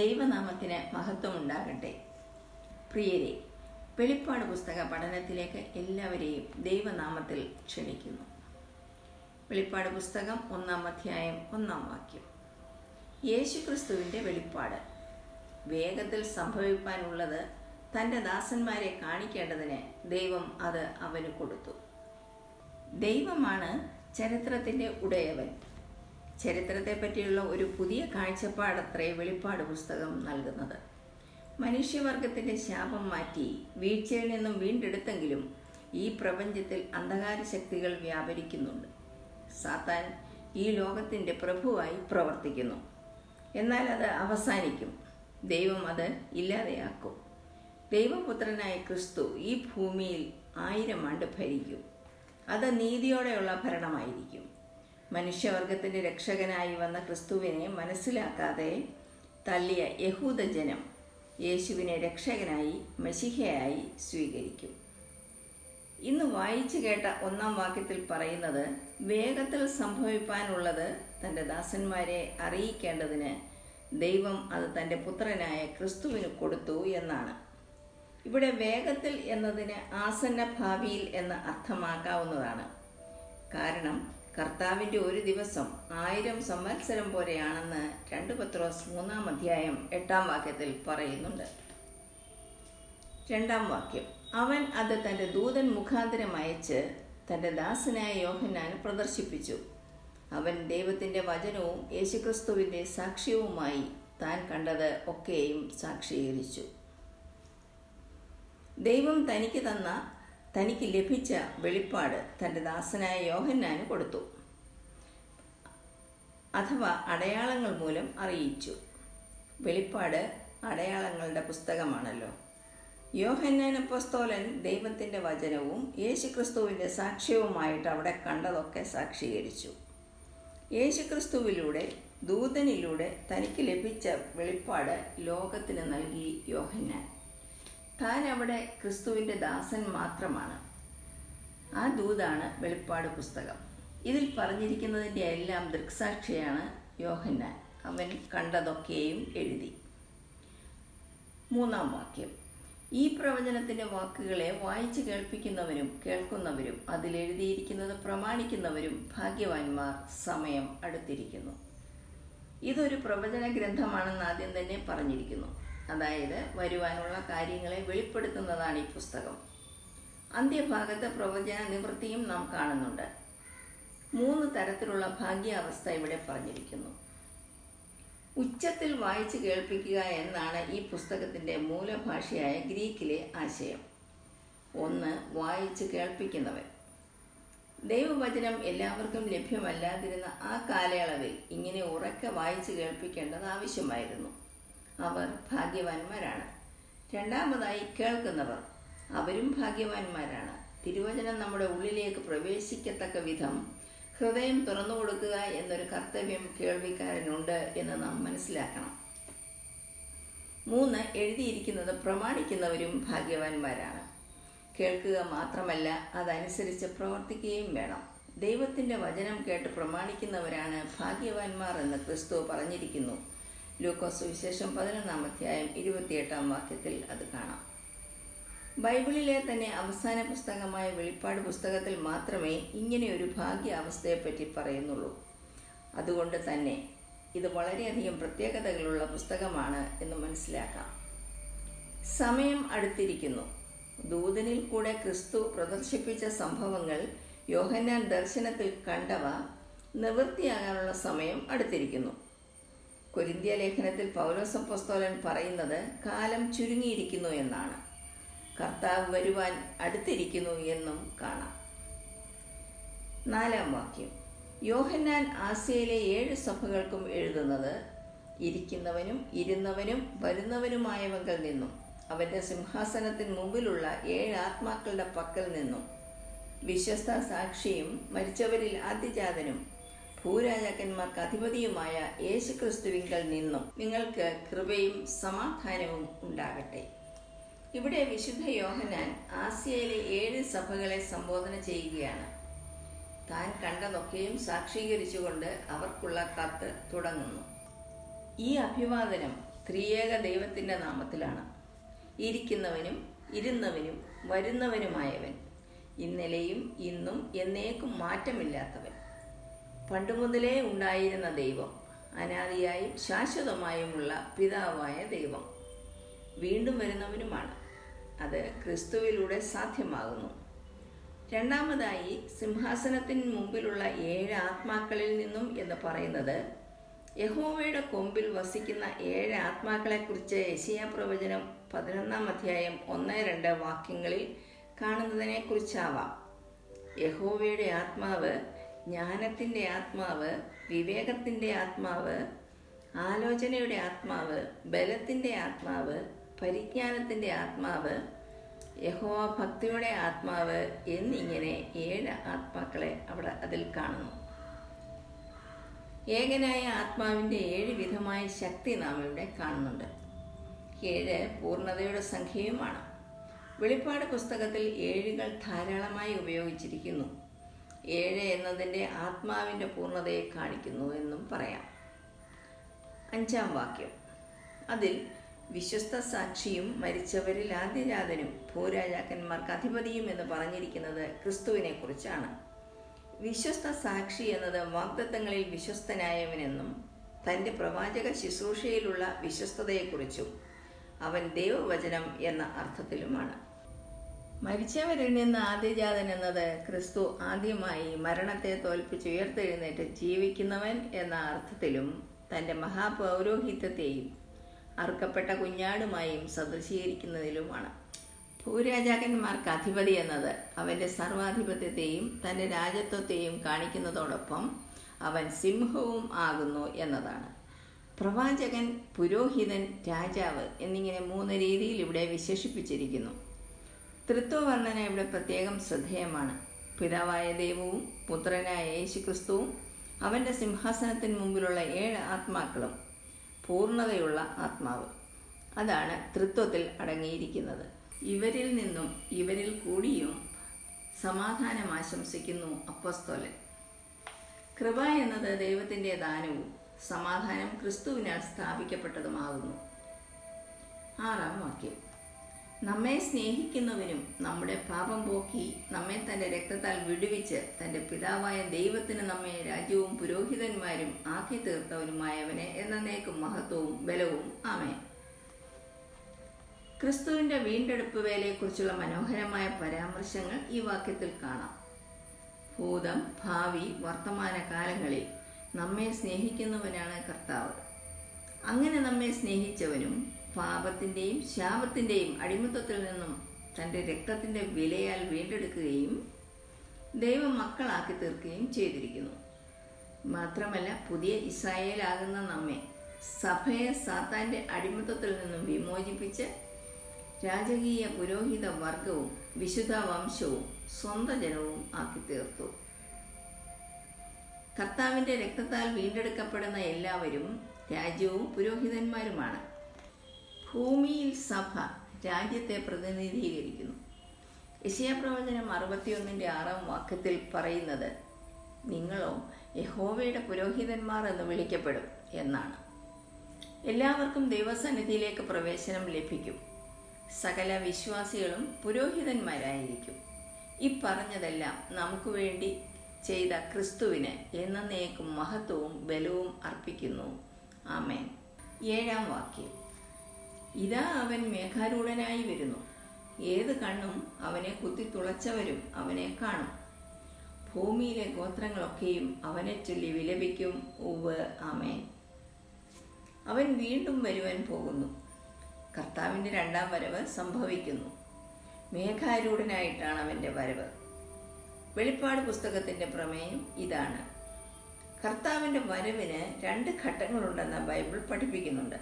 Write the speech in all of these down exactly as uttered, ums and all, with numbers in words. ദൈവനാമത്തിന് മഹത്വം ഉണ്ടാകട്ടെ. പ്രിയരെ, വെളിപ്പാട് പുസ്തക പഠനത്തിലേക്ക് എല്ലാവരെയും ദൈവനാമത്തിൽ ക്ഷണിക്കുന്നു. വെളിപ്പാട് പുസ്തകം ഒന്നാം അധ്യായം ഒന്നാം വാക്യം. യേശുക്രിസ്തുവിൻ്റെ വെളിപ്പാട് വേഗത്തിൽ സംഭവിക്കാനുള്ളത് തൻ്റെ ദാസന്മാരെ കാണിക്കേണ്ടതിന് ദൈവം അത് അവന് കൊടുത്തു. ദൈവമാണ് ചരിത്രത്തിൻ്റെ ഉടയവൻ. ചരിത്രത്തെ പറ്റിയുള്ള ഒരു പുതിയ കാഴ്ചപ്പാടത്രേ വെളിപ്പാട് പുസ്തകം നൽകുന്നത്. മനുഷ്യവർഗത്തിൻ്റെ ശാപം മാറ്റി വീഴ്ചയിൽ നിന്നും വീണ്ടെടുത്തെങ്കിലും ഈ പ്രപഞ്ചത്തിൽ അന്ധകാര ശക്തികൾ വ്യാപരിക്കുന്നുണ്ട്. സാത്താൻ ഈ ലോകത്തിൻ്റെ പ്രഭുവായി പ്രവർത്തിക്കുന്നു. എന്നാൽ അത് അവസാനിക്കും. ദൈവം അത് ഇല്ലാതെയാക്കും. ദൈവപുത്രനായ ക്രിസ്തു ഈ ഭൂമിയിൽ ആയിരം ആണ്ട് ഭരിക്കും. അത് നീതിയോടെയുള്ള ഭരണമായിരിക്കും. മനുഷ്യവർഗത്തിൻ്റെ രക്ഷകനായി വന്ന ക്രിസ്തുവിനെ മനസ്സിലാക്കാതെ തള്ളിയ യഹൂദജനം യേശുവിനെ രക്ഷകനായി, മശിഹയായി സ്വീകരിക്കും. ഇന്ന് വായിച്ചു കേട്ട ഒന്നാം വാക്യത്തിൽ പറയുന്നത് വേഗത്തിൽ സംഭവിക്കാനുള്ളത് തൻ്റെ ദാസന്മാരെ അറിയിക്കേണ്ടതിന് ദൈവം അത് തൻ്റെ പുത്രനായ ക്രിസ്തുവിന് കൊടുത്തു എന്നാണ്. ഇവിടെ വേഗത്തിൽ എന്നതിന് ആസന്ന ഭാവിയിൽ എന്ന് അർത്ഥമാക്കാവുന്നതാണ്. കാരണം കർത്താവിൻ്റെ ഒരു ദിവസം ആയിരം സംവത്സരം പോലെയാണെന്ന് രണ്ട് പത്രോസ് മൂന്നാം അധ്യായം എട്ടാം വാക്യത്തിൽ പറയുന്നുണ്ട്. രണ്ടാം വാക്യം, അവൻ അത് തൻ്റെ ദൂതൻ മുഖാന്തരം അയച്ച് തൻ്റെ ദാസനായ യോഹന്നാന് പ്രദർശിപ്പിച്ചു. അവൻ ദൈവത്തിൻ്റെ വചനവും യേശുക്രിസ്തുവിൻ്റെ സാക്ഷ്യവുമായി താൻ കണ്ടത് ഒക്കെയും സാക്ഷീകരിച്ചു. ദൈവം തനിക്ക് തന്ന തനിക്ക് ലഭിച്ച വെളിപ്പാട് തൻ്റെ ദാസനായ യോഹന്നാന് കൊടുത്തു, അഥവാ അടയാളങ്ങൾ മൂലം അറിയിച്ചു. വെളിപ്പാട് അടയാളങ്ങളുടെ പുസ്തകമാണല്ലോ. യോഹന്നാൻ അപ്പോസ്തലൻ ദൈവത്തിൻ്റെ വചനവും യേശുക്രിസ്തുവിൻ്റെ സാക്ഷ്യവുമായിട്ട് അവിടെ കണ്ടതൊക്കെ സാക്ഷീകരിച്ചു. യേശുക്രിസ്തുവിലൂടെ, ദൂതനിലൂടെ തനിക്ക് ലഭിച്ച വെളിപ്പാട് ലോകത്തിന് നൽകി യോഹന്നാൻ. താൻ അവിടെ ക്രിസ്തുവിൻ്റെ ദാസൻ മാത്രമാണ്. ആ ദൂതാണ് വെളിപ്പാട് പുസ്തകം. ഇതിൽ പറഞ്ഞിരിക്കുന്നതിൻ്റെ എല്ലാം ദൃക്സാക്ഷിയാണ് യോഹന്നാൻ. അവൻ കണ്ടതൊക്കെയും എഴുതി. മൂന്നാം വാക്യം, ഈ പ്രവചനത്തിൻ്റെ വാക്കുകളെ വായിച്ച് കേൾപ്പിക്കുന്നവരും കേൾക്കുന്നവരും അതിലെഴുതിയിരിക്കുന്നത് പ്രമാണിക്കുന്നവരും ഭാഗ്യവാന്മാർ, സമയം അടുത്തിരിക്കുന്നു. ഇതൊരു പ്രവചന ഗ്രന്ഥമാണെന്ന് ആദ്യം തന്നെ പറഞ്ഞിരിക്കുന്നു. അതായത് വരുവാനുള്ള കാര്യങ്ങളെ വെളിപ്പെടുത്തുന്നതാണ് ഈ പുസ്തകം. അന്ത്യഭാഗത്ത് പ്രവചന നിവൃത്തിയും നാം കാണുന്നുണ്ട്. മൂന്ന് തരത്തിലുള്ള ഭാഗ്യാവസ്ഥ ഇവിടെ പറഞ്ഞിരിക്കുന്നു. ഉച്ചത്തിൽ വായിച്ച് കേൾപ്പിക്കുക എന്നാണ് ഈ പുസ്തകത്തിൻ്റെ മൂലഭാഷയായ ഗ്രീക്കിലെ ആശയം. ഒന്ന്, വായിച്ച് കേൾപ്പിക്കുന്നവൻ. ദൈവവചനം എല്ലാവർക്കും ലഭ്യമല്ലാതിരുന്ന ആ കാലയളവിൽ ഇങ്ങനെ ഉറക്കെ വായിച്ച് കേൾപ്പിക്കേണ്ടത് ആവശ്യമായിരുന്നു. അവർ ഭാഗ്യവാന്മാരാണ്. രണ്ടാമതായി കേൾക്കുന്നവർ, അവരും ഭാഗ്യവാന്മാരാണ്. തിരുവചനം നമ്മുടെ ഉള്ളിലേക്ക് പ്രവേശിക്കത്തക്ക വിധം ഹൃദയം തുറന്നു കൊടുക്കുക എന്നൊരു കർത്തവ്യം കേൾവിക്കാരനുണ്ട് എന്ന് നാം മനസ്സിലാക്കണം. മൂന്ന്, എഴുതിയിരിക്കുന്നത് പ്രമാണിക്കുന്നവരും ഭാഗ്യവാന്മാരാണ്. കേൾക്കുക മാത്രമല്ല, അതനുസരിച്ച് പ്രവർത്തിക്കുകയും വേണം. ദൈവത്തിൻ്റെ വചനം കേട്ട് പ്രമാണിക്കുന്നവരാണ് ഭാഗ്യവാന്മാർ എന്ന് ക്രിസ്തു പറഞ്ഞിരിക്കുന്നു. ലൂക്കോസ് സുവിശേഷം പതിനൊന്നാം അധ്യായം ഇരുപത്തിയെട്ടാം വാക്യത്തിൽ അത് കാണാം. ബൈബിളിലെ തന്നെ അവസാന പുസ്തകമായ വെളിപ്പാട് പുസ്തകത്തിൽ മാത്രമേ ഇങ്ങനെയൊരു ഭാഗ്യ അവസ്ഥയെപ്പറ്റി പറയുന്നുള്ളൂ. അതുകൊണ്ട് തന്നെ ഇത് വളരെയധികം പ്രത്യേകതകളുള്ള പുസ്തകമാണ് എന്ന് മനസ്സിലാക്കാം. സമയം അടുത്തിരിക്കുന്നു. ദൂതനിൽ കൂടെ ക്രിസ്തു പ്രദർശിപ്പിച്ച സംഭവങ്ങൾ, യോഹന്നാൻ ദർശനത്തിൽ കണ്ടവ നിവൃത്തിയാകാനുള്ള സമയം അടുത്തിരിക്കുന്നു. കൊരിന്ത്യ ലേഖനത്തിൽ പൗലോസ് അപ്പോസ്തലൻ പറയുന്നത് കാലം ചുരുങ്ങിയിരിക്കുന്നു എന്നാണ്. കർത്താവ് വരുവാൻ അടുത്തിരിക്കുന്നു എന്നും കാണാം. നാലാം വാക്യം, യോഹന്നാൻ ആസ്യയിലെ ഏഴ് സഭകൾക്കും എഴുതുന്നത് ഇരിക്കുന്നവനും ഇരുന്നവനും വരുന്നവനുമായവങ്കിൽ നിന്നും അവൻ്റെ സിംഹാസനത്തിന് മുമ്പിലുള്ള ഏഴ് ആത്മാക്കളുടെ പക്കൽ നിന്നും വിശ്വസ്ത സാക്ഷിയും മരിച്ചവരിൽ ആദ്യജാതനും ഭൂരാജാക്കന്മാർക്ക് അധിപതിയുമായ യേശുക്രിസ്തുവിങ്കൽ നിന്നും നിങ്ങൾക്ക് കൃപയും സമാധാനവും ഉണ്ടാകട്ടെ. ഇവിടെ വിശുദ്ധ യോഹന്നാൻ ആസ്യയിലെ ഏഴ് സഭകളെ സംബോധന ചെയ്യുകയാണ്. താൻ കണ്ടതൊക്കെയും സാക്ഷീകരിച്ചുകൊണ്ട് അവർക്കുള്ള കത്ത് തുടങ്ങുന്നു. ഈ അഭിവാദനം ത്രിയേക ദൈവത്തിൻ്റെ നാമത്തിലാണ്. ഇരിക്കുന്നവനും ഇരുന്നവനും വരുന്നവനുമായവൻ, ഇന്നലെയും ഇന്നും എന്നേക്കും മാറ്റമില്ലാത്തവൻ, പണ്ടുമുതലേ ഉണ്ടായിരുന്ന ദൈവം, അനാദിയായും ശാശ്വതമായുമുള്ള പിതാവായ ദൈവം, വീണ്ടും വരുന്നവനുമാണ്. അത് ക്രിസ്തുവിലൂടെ സാധ്യമാകുന്നു. രണ്ടാമതായി, സിംഹാസനത്തിന് മുമ്പിലുള്ള ഏഴ് ആത്മാക്കളിൽ നിന്നും എന്ന് പറയുന്നത് യഹോവയുടെ കൊമ്പിൽ വസിക്കുന്ന ഏഴ് ആത്മാക്കളെക്കുറിച്ച് യെശയ്യാ പ്രവചനം പതിനൊന്നാം അധ്യായം ഒന്ന് രണ്ട് വാക്യങ്ങളിൽ കാണുന്നതിനെ കുറിച്ചാവാം. യഹോവയുടെ ആത്മാവ് ജ്ഞാനത്തിൻ്റെ ആത്മാവ്, വിവേകത്തിൻ്റെ ആത്മാവ്, ആലോചനയുടെ ആത്മാവ്, ബലത്തിൻ്റെ ആത്മാവ്, പരിജ്ഞാനത്തിൻ്റെ ആത്മാവ്, യഹോവ ഭക്തിയുടെ ആത്മാവ് എന്നിങ്ങനെ ഏഴ് ആത്മാക്കളെ അവിടെ അതിൽ കാണുന്നു. ഏകനായ ആത്മാവിൻ്റെ ഏഴ് വിധമായ ശക്തി നാം ഇവിടെ കാണുന്നുണ്ട്. ഏഴ് പൂർണ്ണതയുടെ സംഖ്യയുമാണ്. വെളിപ്പാട് പുസ്തകത്തിൽ ഏഴുകൾ ധാരാളമായി ഉപയോഗിച്ചിരിക്കുന്നു. ഏഴ് എന്നതിൻ്റെ ആത്മാവിൻ്റെ പൂർണ്ണതയെ കാണിക്കുന്നു എന്നും പറയാം. അഞ്ചാം വാക്യം, അതിൽ വിശ്വസ്ത സാക്ഷിയും മരിച്ചവരിൽ ആദ്യജാതനും ഭൂരാജാക്കന്മാർക്ക് അധിപതിയും എന്ന് പറഞ്ഞിരിക്കുന്നത് ക്രിസ്തുവിനെ കുറിച്ചാണ്. വിശ്വസ്ത സാക്ഷി എന്നത് വാഗ്ദത്തങ്ങളിൽ വിശ്വസ്തനായവനെന്നും തൻ്റെ പ്രവാചക ശുശ്രൂഷയിലുള്ള വിശ്വസ്തതയെക്കുറിച്ചും അവൻ ദൈവവചനം എന്ന അർത്ഥത്തിലുമാണ്. മരിച്ചവരിൽ നിന്ന് ആദ്യജാതൻ എന്നത് ക്രിസ്തു ആദ്യമായി മരണത്തെ തോൽപ്പിച്ച് ഉയർത്തെഴുന്നേറ്റ് ജീവിക്കുന്നവൻ എന്ന അർത്ഥത്തിലും തൻ്റെ മഹാപൗരോഹിത്യത്തെയും അർക്കപ്പെട്ട കുഞ്ഞാടുമായും സദൃശീകരിക്കുന്നതിലുമാണ്. ഭൂരാജാക്കന്മാർക്ക് അധിപതി എന്നത് അവൻ്റെ സർവാധിപത്യത്തെയും തൻ്റെ രാജത്വത്തെയും കാണിക്കുന്നതോടൊപ്പം അവൻ സിംഹവും ആകുന്നു എന്നതാണ്. പ്രവാചകൻ, പുരോഹിതൻ, രാജാവ് എന്നിങ്ങനെ മൂന്ന് രീതിയിൽ ഇവിടെ വിശേഷിപ്പിച്ചിരിക്കുന്നു. തൃത്വവർണ്ണന ഇവിടെ പ്രത്യേകം ശ്രദ്ധേയമാണ്. പിതാവായ ദൈവവും പുത്രനായ യേശുക്രിസ്തുവും അവൻ്റെ സിംഹാസനത്തിന് മുമ്പിലുള്ള ഏഴ് ആത്മാക്കളും പൂർണ്ണതയുള്ള ആത്മാവ്, അതാണ് തൃത്വത്തിൽ അടങ്ങിയിരിക്കുന്നത്. ഇവരിൽ നിന്നും ഇവരിൽ കൂടിയും സമാധാനം ആശംസിക്കുന്നു അപ്പോസ്തലൻ. കൃപ എന്നത് ദൈവത്തിൻ്റെ ദാനവും സമാധാനം ക്രിസ്തുവിനാൽ സ്ഥാപിക്കപ്പെട്ടതുമാകുന്നു. ആറാം വാക്യം, നമ്മെ സ്നേഹിക്കുന്നവനും നമ്മുടെ പാപം പോക്കി നമ്മെ തൻ്റെ രക്തത്താൽ വിടുവിച്ച് തൻ്റെ പിതാവായ ദൈവത്തിന് നമ്മെ രാജ്യവും പുരോഹിതന്മാരും ആക്കി തീർത്തവനുമായവനെ എന്നേക്കും മഹത്വവും ബലവും ആമേൻ. ക്രിസ്തുവിൻ്റെ വീണ്ടെടുപ്പ് വേലയെക്കുറിച്ചുള്ള മനോഹരമായ പരാമർശങ്ങൾ ഈ വാക്യത്തിൽ കാണാം. ഭൂതം, ഭാവി, വർത്തമാന കാലങ്ങളിൽ നമ്മെ സ്നേഹിക്കുന്നവനാണ് കർത്താവ്. അങ്ങനെ നമ്മെ സ്നേഹിച്ചവനും പാപത്തിൻ്റെയും ശാപത്തിൻ്റെയും അടിമത്തത്തിൽ നിന്നും തൻ്റെ രക്തത്തിൻ്റെ വിലയാൽ വീണ്ടെടുക്കുകയും ദൈവമക്കളാക്കി തീർക്കുകയും ചെയ്തിരിക്കുന്നു. മാത്രമല്ല, പുതിയ ഇസ്രായേലാകുന്ന നമ്മെ സഭയെ സാത്താൻ്റെ അടിമത്തത്തിൽ നിന്നും വിമോചിപ്പിച്ച് രാജകീയ പുരോഹിത വർഗവും വിശുദ്ധ വംശവും സ്വന്തം ജനവും ആക്കി തീർത്തു. കർത്താവിൻ്റെ രക്തത്താൽ വീണ്ടെടുക്കപ്പെടുന്ന എല്ലാവരും രാജ്യവും പുരോഹിതന്മാരുമാണ്. ഭൂമിയിൽ സഭ രാജ്യത്തെ പ്രതിനിധീകരിക്കുന്നു. യെശയ്യാ പ്രവചനം അറുപത്തിയൊന്നിൻ്റെ ആറാം വാക്യത്തിൽ പറയുന്നത് നിങ്ങളോ യഹോവയുടെ പുരോഹിതന്മാർ എന്ന് വിളിക്കപ്പെടും എന്നാണ്. എല്ലാവർക്കും ദൈവസന്നിധിയിലേക്ക് പ്രവേശനം ലഭിക്കും. സകല വിശ്വാസികളും പുരോഹിതന്മാരായിരിക്കും. ഈ പറഞ്ഞതെല്ലാം നമുക്ക് വേണ്ടി ചെയ്ത ക്രിസ്തുവിന് എന്നേക്കും മഹത്വവും ബലവും അർപ്പിക്കുന്നു. ആമേൻ. ഏഴാം വാക്യം, ഇതാ അവൻ മേഘാരൂഢനായി വരുന്നു, ഏത് കണ്ണും അവനെ കുത്തിത്തുളച്ചവരും അവനെ കാണും, ഭൂമിയിലെ ഗോത്രങ്ങളൊക്കെയും അവനെ ചൊല്ലി വിലപിക്കും, ഉവ് ആമേൻ. അവൻ വീണ്ടും വരുവാൻ പോകുന്നു. കർത്താവിൻ്റെ രണ്ടാം വരവ് സംഭവിക്കുന്നു. മേഘാരൂഢനായിട്ടാണ് അവൻ്റെ വരവ്. വെളിപ്പാട് പുസ്തകത്തിൻ്റെ പ്രമേയം ഇതാണ്. കർത്താവിൻ്റെ വരവിന് രണ്ട് ഘട്ടങ്ങളുണ്ടെന്ന് ബൈബിൾ പഠിപ്പിക്കുന്നുണ്ട്.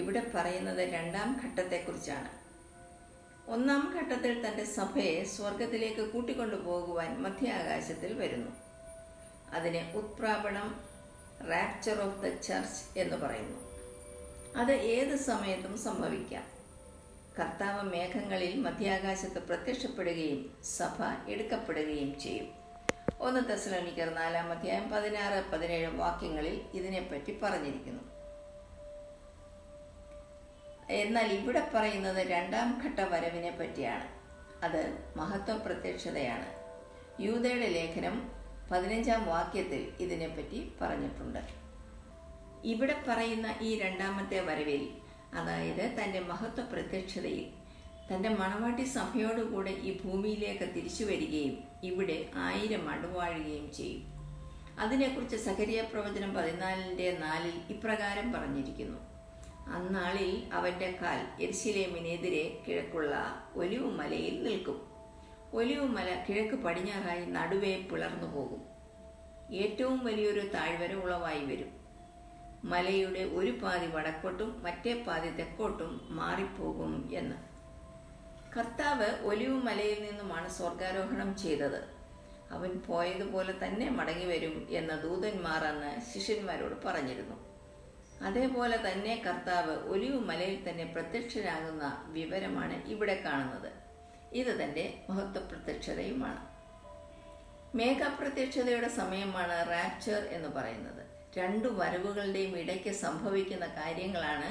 ഇവിടെ പറയുന്നത് രണ്ടാം ഘട്ടത്തെക്കുറിച്ചാണ്. ഒന്നാം ഘട്ടത്തിൽ തൻ്റെ സഭയെ സ്വർഗത്തിലേക്ക് കൂട്ടിക്കൊണ്ടുപോകുവാൻ മധ്യാകാശത്തിൽ വരുന്നു. അതിനെ ഉത്പ്രാപണം, റാപ്ചർ ഓഫ് ദ ചർച്ച് എന്ന് പറയുന്നു. അത് ഏത് സമയത്തും സംഭവിക്കാം. കർത്താവ് മേഘങ്ങളിൽ മധ്യാകാശത്ത് പ്രത്യക്ഷപ്പെടുകയും സഭ എടുക്കപ്പെടുകയും ചെയ്യും. ഒന്ന് തെസ്സലോനിക്കർ നാലാം അധ്യായം പതിനാറ് പതിനേഴ് വാക്യങ്ങളിൽ ഇതിനെപ്പറ്റി പറഞ്ഞിരിക്കുന്നു. എന്നാൽ ഇവിടെ പറയുന്നത് രണ്ടാം ഘട്ട വരവിനെ പറ്റിയാണ്. അത് മഹത്വ പ്രത്യക്ഷതയാണ്. യൂദയുടെ ലേഖനം പതിനഞ്ചാം വാക്യത്തിൽ ഇതിനെപ്പറ്റി പറഞ്ഞിട്ടുണ്ട്. ഇവിടെ പറയുന്ന ഈ രണ്ടാമത്തെ വരവിൽ, അതായത് തൻ്റെ മഹത്വ പ്രത്യക്ഷതയിൽ, തൻ്റെ മണവാട്ടി സഭയോടുകൂടെ ഈ ഭൂമിയിലേക്ക് തിരിച്ചു വരികയും ഇവിടെ ആയിരം അടുവാഴുകയും ചെയ്യും. അതിനെക്കുറിച്ച് സഖറിയ പ്രവചനം പതിനാലിൻ്റെ നാലിൽ ഇപ്രകാരം പറഞ്ഞിരിക്കുന്നു: അന്നാളിൽ അവൻ്റെ കാൽ യെരുശലേമിനെതിരെ കിഴക്കുള്ള ഒലിവ് മലയിൽ നിൽക്കും. ഒലിവ് മല കിഴക്ക് പടിഞ്ഞാറായി നടുവേ പിളർന്നു പോകും. ഏറ്റവും വലിയൊരു താഴ്വര ഉളവായി വരും. മലയുടെ ഒരു പാതി വടക്കോട്ടും മറ്റേ പാതി തെക്കോട്ടും മാറിപ്പോകും എന്ന്. കർത്താവ് ഒലിവ് മലയിൽ നിന്നുമാണ് സ്വർഗാരോഹണം ചെയ്തത്. അവൻ പോയതുപോലെ തന്നെ മടങ്ങി വരും എന്ന് ദൂതന്മാർ അന്ന് ശിഷ്യന്മാരോട് പറഞ്ഞിരുന്നു. അതേപോലെ തന്നെ കർത്താവ് ഒലിവ് മലയിൽ തന്നെ പ്രത്യക്ഷനാകുന്ന വിവരമാണ് ഇവിടെ കാണുന്നത്. ഇത് തൻ്റെ മഹത്വ പ്രത്യക്ഷതയുമാണ്. മേഘപ്രത്യക്ഷതയുടെ സമയമാണ് റാപ്ചർ എന്ന് പറയുന്നത്. രണ്ടു വരവുകളുടെയും ഇടയ്ക്ക് സംഭവിക്കുന്ന കാര്യങ്ങളാണ്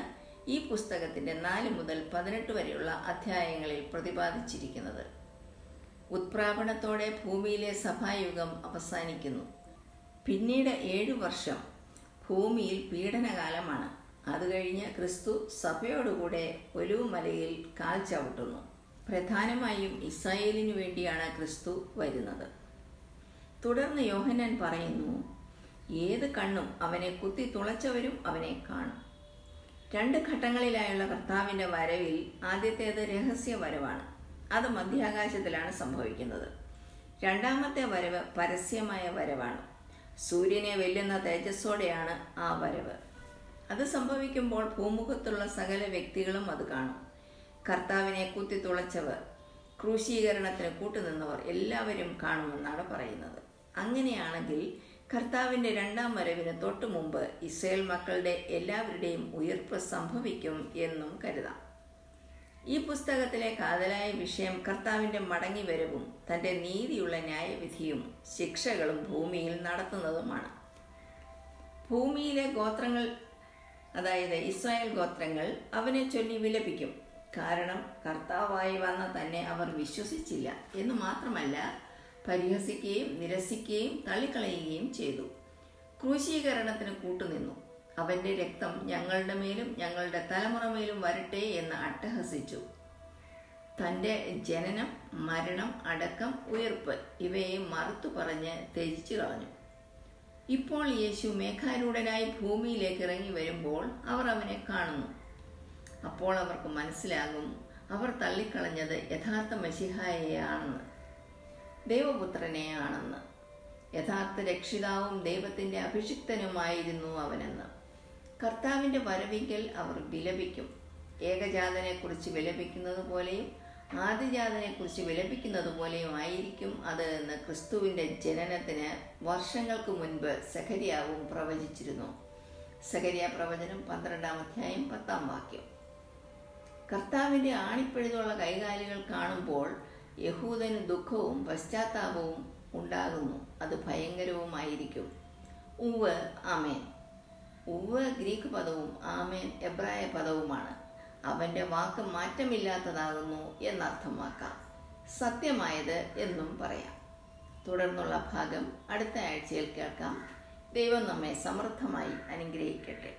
ഈ പുസ്തകത്തിൻ്റെ നാല് മുതൽ പതിനെട്ട് വരെയുള്ള അധ്യായങ്ങളിൽ പ്രതിപാദിച്ചിരിക്കുന്നത്. ഉത്പ്രാപണത്തോടെ ഭൂമിയിലെ സഭായുഗം അവസാനിക്കുന്നു. പിന്നീട് ഏഴു വർഷം ഭൂമിയിൽ പീഡനകാലമാണ്. അത് കഴിഞ്ഞ് ക്രിസ്തു സഭയോടുകൂടെ ഒലിവ് മലയിൽ കാൽ ചവിട്ടുന്നു. പ്രധാനമായും ഇസ്രായേലിനു വേണ്ടിയാണ് ക്രിസ്തു വരുന്നത്. തുടർന്ന് യോഹന്നാൻ പറയുന്നു, ഏത് കണ്ണും അവനെ കുത്തി തുളച്ചവരും അവനെ കാണും. രണ്ട് ഘട്ടങ്ങളിലായുള്ള കർത്താവിൻ്റെ വരവിൽ ആദ്യത്തേത് രഹസ്യ വരവാണ്. അത് മധ്യാകാശത്തിലാണ് സംഭവിക്കുന്നത്. രണ്ടാമത്തെ വരവ് പരസ്യമായ വരവാണ്. സൂര്യനെ വെല്ലുന്ന തേജസ്സോടെയാണ് ആ വരവ്. അത് സംഭവിക്കുമ്പോൾ ഭൂമുഖത്തുള്ള സകല വ്യക്തികളും അത് കാണും. കർത്താവിനെ കുത്തി തുളച്ചവർ, ക്രൂശീകരണത്തിന് കൂട്ടുനിന്നവർ എല്ലാവരും കാണുമെന്നാണ് പറയുന്നത്. അങ്ങനെയാണെങ്കിൽ കർത്താവിൻ്റെ രണ്ടാം വരവിന് തൊട്ടു മുമ്പ് ഇസ്രായേൽ മക്കളുടെ എല്ലാവരുടെയും ഉയർപ്പ് സംഭവിക്കും എന്നും കരുതാം. ഈ പുസ്തകത്തിലെ കാതലായ വിഷയം കർത്താവിൻ്റെ മടങ്ങിവരവും തൻ്റെ നീതിയുള്ള ന്യായവിധിയും ശിക്ഷകളും ഭൂമിയിൽ നടത്തുന്നതുമാണ്. ഭൂമിയിലെ ഗോത്രങ്ങൾ, അതായത് ഇസ്രായേൽ ഗോത്രങ്ങൾ, അവനെ ചൊല്ലി വിലപിക്കും. കാരണം കർത്താവായി വന്ന തന്നെ അവർ വിശ്വസിച്ചില്ല എന്ന് മാത്രമല്ല, പരിഹസിക്കുകയും നിരസിക്കുകയും തള്ളിക്കളയുകയും ചെയ്തു. ക്രൂശീകരണത്തിന് കൂട്ടുനിന്നു. അവൻ്റെ രക്തം ഞങ്ങളുടെ മേലും ഞങ്ങളുടെ തലമുറമേലും വരട്ടെ എന്ന് അട്ടഹസിച്ചു. തൻ്റെ ജനനം, മരണം, അടക്കം, ഉയർപ്പ് ഇവയെ മറുത്തു പറഞ്ഞ് ത്യജിച്ചു കളഞ്ഞു. ഇപ്പോൾ യേശു മേഘാരൂഢനായി ഭൂമിയിലേക്ക് ഇറങ്ങി വരുമ്പോൾ അവർ അവനെ കാണുന്നു. അപ്പോൾ അവർക്ക് മനസ്സിലാകും അവർ തള്ളിക്കളഞ്ഞത് യഥാർത്ഥ മശിഹായെയാണെന്ന്, ദൈവപുത്രനെയാണെന്ന്. യഥാർത്ഥ രക്ഷിതാവും ദൈവത്തിൻ്റെ അഭിഷിക്തനുമായിരുന്നു അവനെന്ന്. കർത്താവിൻ്റെ വരവിങ്കൽ അവർ വിലപിക്കും. ഏകജാതനെക്കുറിച്ച് വിലപിക്കുന്നത് പോലെയും ആദിജാതനെക്കുറിച്ച് വിലപിക്കുന്നത് പോലെയും ആയിരിക്കും അത് എന്ന് ക്രിസ്തുവിൻ്റെ ജനനത്തിന് വർഷങ്ങൾക്ക് മുൻപ് സഖരിയാവും പ്രവചിച്ചിരുന്നു. സഖരിയ പ്രവചനം പന്ത്രണ്ടാം അധ്യായം പത്താം വാക്യം. കർത്താവിൻ്റെ ആണിപ്പഴുതുള്ള കൈകാലുകൾ കാണുമ്പോൾ യഹൂദന് ദുഃഖവും പശ്ചാത്താപവും ഉണ്ടാകുന്നു. അത് ഭയങ്കരവുമായിരിക്കും. ഉവ് ആമേൻ. ഉവ് ഗ്രീക്ക് പദവും ആമേൻ എബ്രായ പദവുമാണ്. അവൻ്റെ വാക്ക് മാറ്റമില്ലാത്തതാകുന്നു എന്നർത്ഥമാക്കാം. സത്യമായത് എന്നും പറയാം. തുടർന്നുള്ള ഭാഗം അടുത്ത ആഴ്ചയിൽ കേൾക്കാം. ദൈവം നമ്മെ സമൃദ്ധമായി അനുഗ്രഹിക്കട്ടെ.